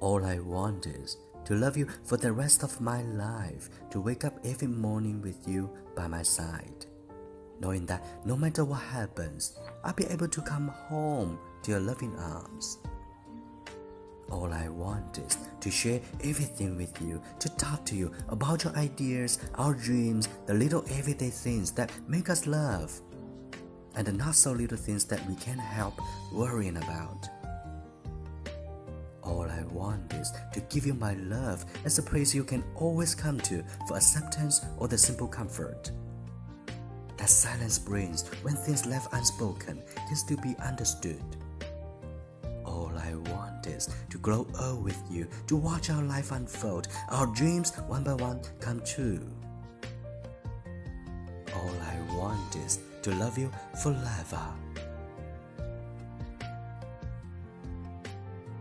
All I want is to love you for the rest of my life, to wake up every morning with you by my side, knowing that no matter what happens, I'll be able to come home to your loving arms. All I want is to share everything with you, to talk to you about your ideas, our dreams, the little everyday things that make us love, and the not so little things that we can't help worrying about. All I want is to give you my love as a place you can always come to for acceptance or the simple comfort that silence brings when things left unspoken can still be understood. All I want is to grow old with you, to watch our life unfold, our dreams one by one come true. All I want is to love you forever.